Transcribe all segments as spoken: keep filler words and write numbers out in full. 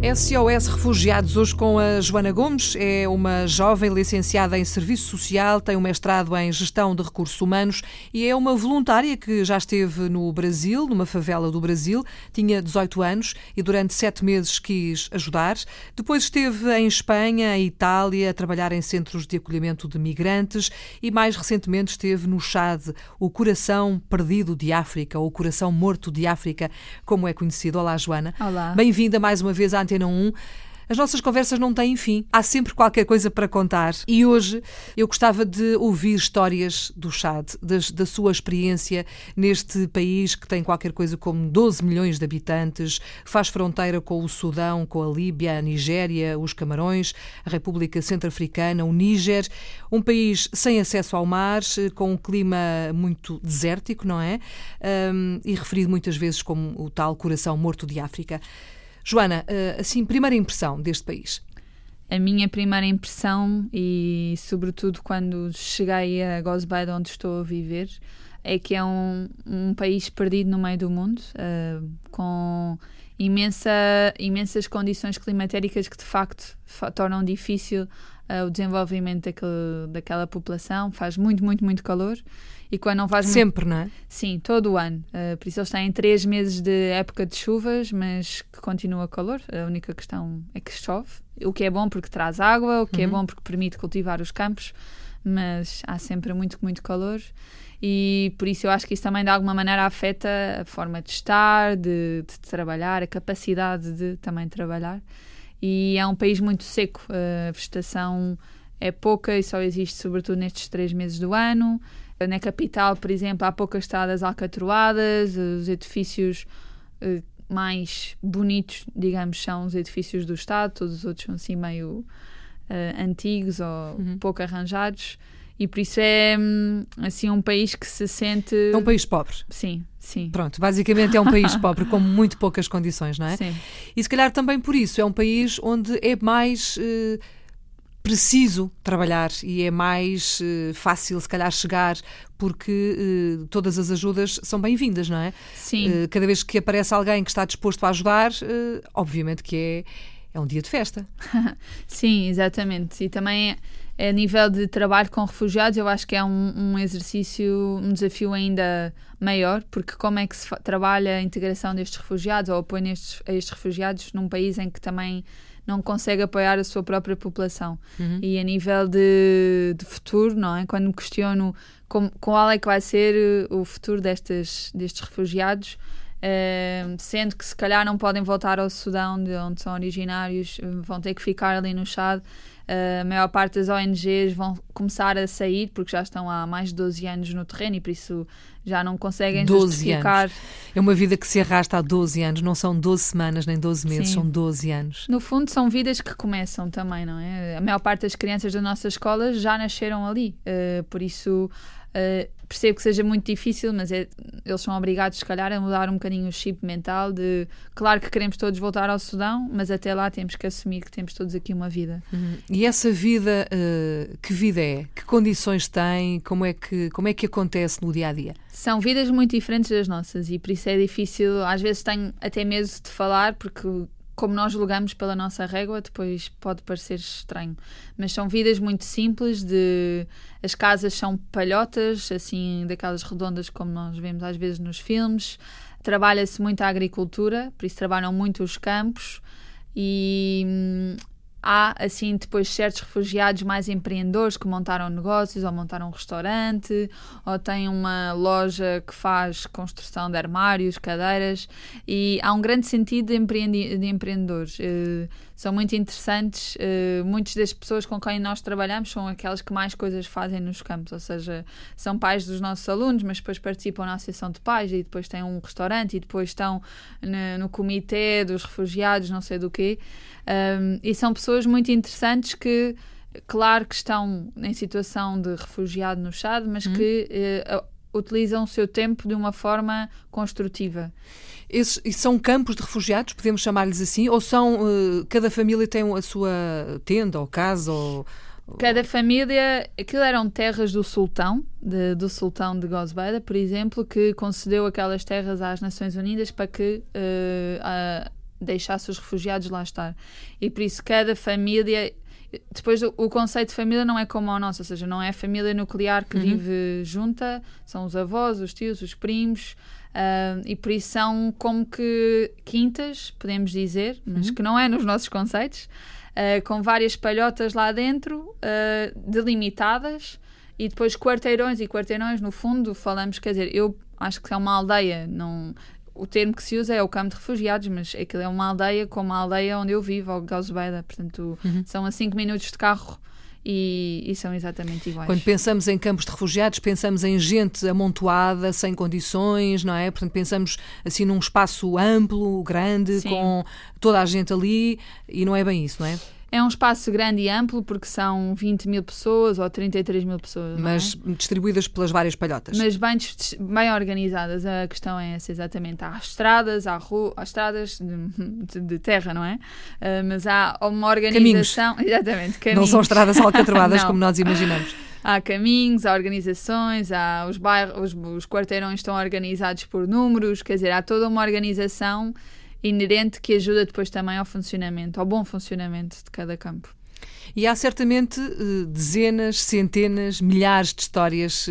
S O S Refugiados, hoje com a Joana Gomes, é uma jovem licenciada em Serviço Social, tem um mestrado em Gestão de Recursos Humanos e é uma voluntária que já esteve no Brasil, numa favela do Brasil, tinha dezoito anos e durante sete meses quis ajudar. Depois esteve em Espanha, em Itália, a trabalhar em centros de acolhimento de migrantes e mais recentemente esteve no Chad, o coração perdido de África, ou o coração morto de África, como é conhecido. Olá, Joana. Olá. Bem-vinda mais uma vez à Antena um. As nossas conversas não têm fim. Há sempre qualquer coisa para contar. E hoje eu gostava de ouvir histórias do Chad, das, da sua experiência neste país que tem qualquer coisa como doze milhões de habitantes, faz fronteira com o Sudão, com a Líbia, a Nigéria, os Camarões, a República Centro-Africana, o Níger. Um país sem acesso ao mar, com um clima muito desértico, não é? Um, e referido muitas vezes como o tal coração morto de África. Joana, assim, primeira impressão deste país? A minha primeira impressão, e sobretudo quando cheguei a Goz Beïda, onde estou a viver, é que é um, um país perdido no meio do mundo, uh, com imensa, imensas condições climatéricas que de facto tornam difícil uh, o desenvolvimento daquele, daquela população. Faz muito, muito, muito calor. E quando não faz sempre, muito... não é? Sim, todo o ano. Uh, por isso eles têm três meses de época de chuvas, mas que continua calor. A única questão é que chove, o que é bom porque traz água, o que uhum. é bom porque permite cultivar os campos, mas há sempre muito, muito calor. E por isso eu acho que isso também de alguma maneira afeta a forma de estar, de, de trabalhar, a capacidade de também trabalhar. E é um país muito seco. Uh, a vegetação é pouca e só existe sobretudo nestes três meses do ano. Na capital, por exemplo, há poucas estradas alcatroadas, os edifícios eh, mais bonitos, digamos, são os edifícios do Estado, todos os outros são assim meio eh, antigos ou uhum. pouco arranjados, e por isso é assim um país que se sente... É um país pobre. Sim, sim. Pronto, basicamente é um país pobre, com muito poucas condições, não é? Sim. E se calhar também por isso, é um país onde é mais... Eh, preciso trabalhar e é mais uh, fácil se calhar chegar porque uh, todas as ajudas são bem-vindas, não é? Sim. Uh, cada vez que aparece alguém que está disposto a ajudar, uh, obviamente que é, é um dia de festa. Sim, exatamente. E também a nível de trabalho com refugiados, eu acho que é um, um exercício, um desafio ainda maior, porque como é que se trabalha a integração destes refugiados ou apoio nestes, a estes refugiados num país em que também não consegue apoiar a sua própria população. Uhum. E a nível de, de futuro, não é? Quando me questiono como, qual é que vai ser o futuro destes, destes refugiados, eh, sendo que se calhar não podem voltar ao Sudão, de onde são originários, vão ter que ficar ali no Chad. Eh, a maior parte das O N Gs vão começar a sair, porque já estão há mais de doze anos no terreno e por isso já não conseguem justificar. Anos. É uma vida que se arrasta há doze anos, não são doze semanas nem doze meses, sim. São doze anos. No fundo são vidas que começam também, não é? A maior parte das crianças das nossas escolas já nasceram ali, uh, por isso uh, percebo que seja muito difícil, mas é, eles são obrigados, se calhar, a mudar um bocadinho o chip mental de, claro que queremos todos voltar ao Sudão, mas até lá temos que assumir que temos todos aqui uma vida. Uhum. E essa vida, uh, que vida é? Que condições tem? Como é que, como é que acontece no dia-a-dia? São vidas muito diferentes das nossas e por isso é difícil, às vezes tenho até medo de falar, porque como nós julgamos pela nossa régua, depois pode parecer estranho. Mas são vidas muito simples, de as casas são palhotas, assim, daquelas redondas como nós vemos às vezes nos filmes. Trabalha-se muito a agricultura, por isso trabalham muito os campos e... Hum, há, assim, depois certos refugiados mais empreendedores que montaram negócios ou montaram um restaurante ou têm uma loja que faz construção de armários, cadeiras e há um grande sentido de, empreendi- de empreendedores. Uh, são muito interessantes. Uh, muitas das pessoas com quem nós trabalhamos são aquelas que mais coisas fazem nos campos, ou seja, são pais dos nossos alunos, mas depois participam na associação de pais e depois têm um restaurante e depois estão no, no comitê dos refugiados, não sei do quê. Um, e são pessoas muito interessantes que, claro que estão em situação de refugiado no Chad, mas hum. que eh, utilizam o seu tempo de uma forma construtiva. Esses, e são campos de refugiados, podemos chamar-lhes assim? Ou são, uh, cada família tem a sua tenda ou casa? Ou... Cada família, aquilo eram terras do sultão, de, do sultão de Goz Beïda, por exemplo, que concedeu aquelas terras às Nações Unidas para que... Uh, a, deixasse os refugiados lá estar. E por isso cada família... Depois o, o conceito de família não é como ao nosso, ou seja, não é a família nuclear que uhum. vive junta, são os avós, os tios, os primos, uh, e por isso são como que quintas, podemos dizer, mas uhum. que não é nos nossos conceitos, uh, com várias palhotas lá dentro, uh, delimitadas, e depois quarteirões e quarteirões, no fundo falamos, quer dizer, eu acho que é uma aldeia, não... O termo que se usa é o campo de refugiados, mas aquilo é uma aldeia como a aldeia onde eu vivo, ao Goz Beïda. Portanto, uhum. são a cinco minutos de carro e, e são exatamente iguais. Quando pensamos em campos de refugiados, pensamos em gente amontoada, sem condições, não é? Portanto, pensamos assim num espaço amplo, grande, Sim. com toda a gente ali, e não é bem isso, não é? É um espaço grande e amplo, porque são vinte mil pessoas ou trinta e três mil pessoas. Mas não é? Distribuídas pelas várias palhotas. Mas bem, bem organizadas, a questão é essa, exatamente. Há estradas, há, ru... há estradas de, de terra, não é? Uh, mas há uma organização... Caminhos. Exatamente, caminhos. Não são estradas alcatroadas como nós imaginamos. Há caminhos, há organizações, há os bairros, os, os quarteirões estão organizados por números, quer dizer, há toda uma organização inerente que ajuda depois também ao funcionamento, ao bom funcionamento de cada campo. E há certamente dezenas, centenas, milhares de histórias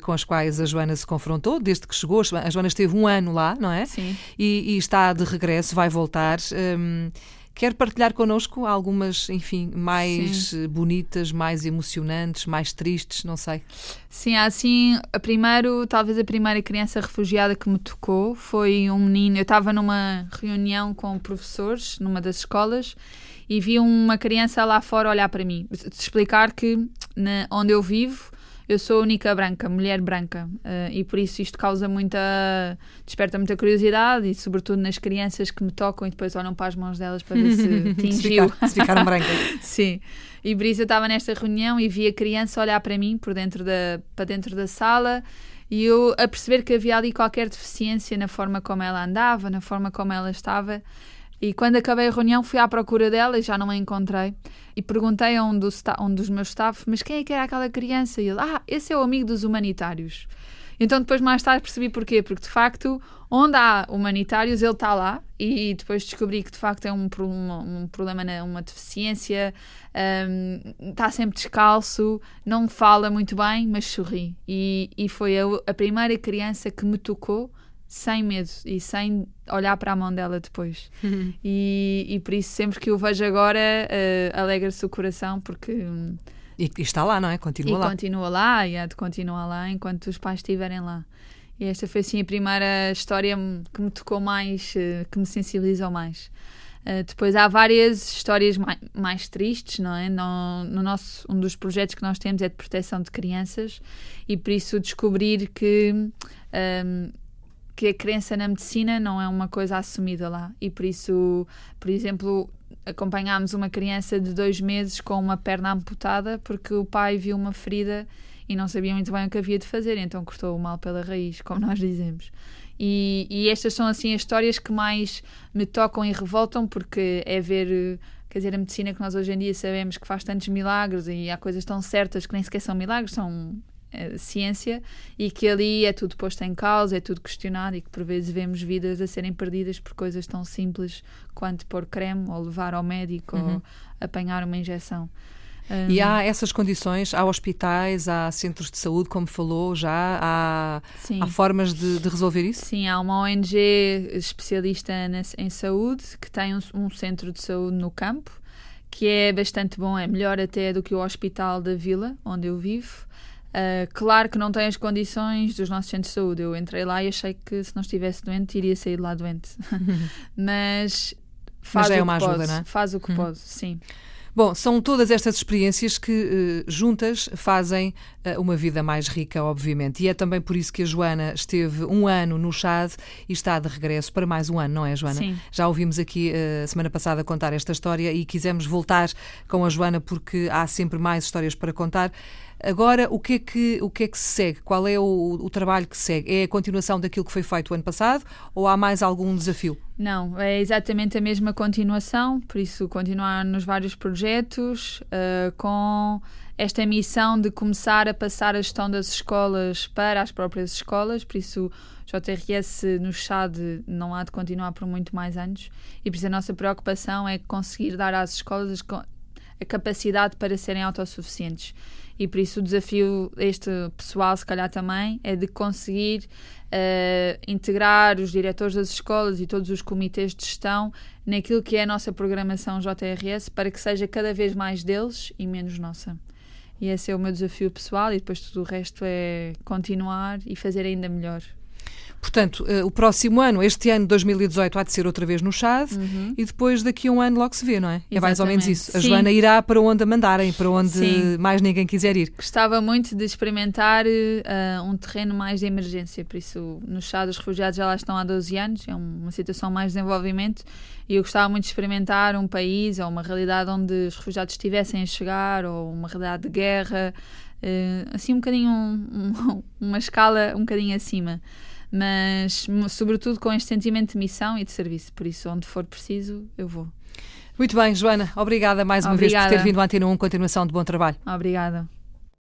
com as quais a Joana se confrontou desde que chegou. A Joana esteve um ano lá, não é? Sim. E, e está de regresso, vai voltar. Hum, quer partilhar connosco algumas, enfim, mais Sim. bonitas, mais emocionantes, mais tristes, não sei. Sim, assim, a primeiro, talvez a primeira criança refugiada que me tocou foi um menino. Eu estava numa reunião com professores numa das escolas e vi uma criança lá fora olhar para mim, explicar que na, onde eu vivo eu sou a única branca, mulher branca, uh, e por isso isto causa muita, desperta muita curiosidade, e sobretudo nas crianças que me tocam e depois olham para as mãos delas para ver se tingiu. Se, ficar, se ficaram brancas. Sim. E por isso eu estava nesta reunião e vi a criança olhar para mim, por dentro da, para dentro da sala, e eu a perceber que havia ali qualquer deficiência na forma como ela andava, na forma como ela estava. E quando acabei a reunião fui à procura dela e já não a encontrei. E perguntei a um, do, um dos meus staff, mas quem é que era aquela criança? E ele, ah, esse é o amigo dos humanitários. Então depois mais tarde percebi porquê, porque de facto onde há humanitários ele está lá, e depois descobri que de facto é um problema, um problema uma deficiência, um, está sempre descalço, não fala muito bem, mas sorri. E, e foi a, a primeira criança que me tocou sem medo e sem olhar para a mão dela depois. Uhum. E, e por isso sempre que o vejo agora uh, alegra-se o coração, porque... Um, e, e está lá, não é? Continua e lá. E continua lá, e há de continuar lá enquanto os pais estiverem lá. E esta foi assim a primeira história que me tocou mais, uh, que me sensibilizou mais. Uh, depois há várias histórias mais, mais tristes, não é? No, no nosso, um dos projetos que nós temos é de proteção de crianças, e por isso descobrir que... Um, que a crença na medicina não é uma coisa assumida lá, e por isso, por exemplo, acompanhámos uma criança de dois meses com uma perna amputada porque o pai viu uma ferida e não sabia muito bem o que havia de fazer, então cortou o mal pela raiz, como nós dizemos. E, e estas são assim as histórias que mais me tocam e revoltam, porque é ver, quer dizer, a medicina que nós hoje em dia sabemos que faz tantos milagres, e há coisas tão certas que nem sequer são milagres, são... ciência, e que ali é tudo posto em causa, é tudo questionado, e que por vezes vemos vidas a serem perdidas por coisas tão simples quanto pôr creme ou levar ao médico uhum. ou apanhar uma injeção. Um... E há essas condições, há hospitais, há centros de saúde, como falou já, há, há formas de, de resolver isso? Sim, há uma O N G especialista na, em saúde que tem um, um centro de saúde no campo, que é bastante bom, é melhor até do que o hospital da vila onde eu vivo. Uh, claro que não tem as condições dos nossos centros de saúde. Eu entrei lá e achei que se não estivesse doente iria sair de lá doente. Mas faz Mas é o uma que ajuda, pode. Não é? Faz o que hum. pode, sim. Bom, são todas estas experiências que uh, juntas fazem uh, uma vida mais rica, obviamente. E é também por isso que a Joana esteve um ano no Chad e está de regresso para mais um ano, não é, Joana? Sim. Já ouvimos aqui a uh, semana passada contar esta história e quisemos voltar com a Joana porque há sempre mais histórias para contar. Agora, o que é que, o que, é que se segue? Qual é o, o trabalho que se segue? É a continuação daquilo que foi feito o ano passado ou há mais algum desafio? Não, é exatamente a mesma continuação, por isso continuar nos vários projetos uh, com esta missão de começar a passar a gestão das escolas para as próprias escolas, por isso o J R S no Chade não há de continuar por muito mais anos e por isso a nossa preocupação é conseguir dar às escolas a capacidade para serem autossuficientes. E por isso o desafio este pessoal, se calhar também, é de conseguir uh, integrar os diretores das escolas e todos os comitês de gestão naquilo que é a nossa programação J R S para que seja cada vez mais deles e menos nossa. E esse é o meu desafio pessoal e depois tudo o resto é continuar e fazer ainda melhor. Portanto, uh, o próximo ano, este ano dois mil e dezoito, há de ser outra vez no Chave, uhum. e depois daqui a um ano logo se vê, não é? Exatamente. É mais ou menos isso. A Sim. Joana irá para onde a mandarem, para onde Sim. mais ninguém quiser ir. Gostava muito de experimentar uh, um terreno mais de emergência, por isso no Chave os refugiados já lá estão há doze anos, é uma situação mais de desenvolvimento, e eu gostava muito de experimentar um país ou uma realidade onde os refugiados estivessem a chegar, ou uma realidade de guerra, uh, assim um bocadinho, um, um, uma escala um bocadinho acima. Mas, sobretudo, com este sentimento de missão e de serviço. Por isso, onde for preciso, eu vou. Muito bem, Joana. Obrigada mais uma obrigada. vez por ter vindo à Antena um. Continuação de bom trabalho. Obrigada.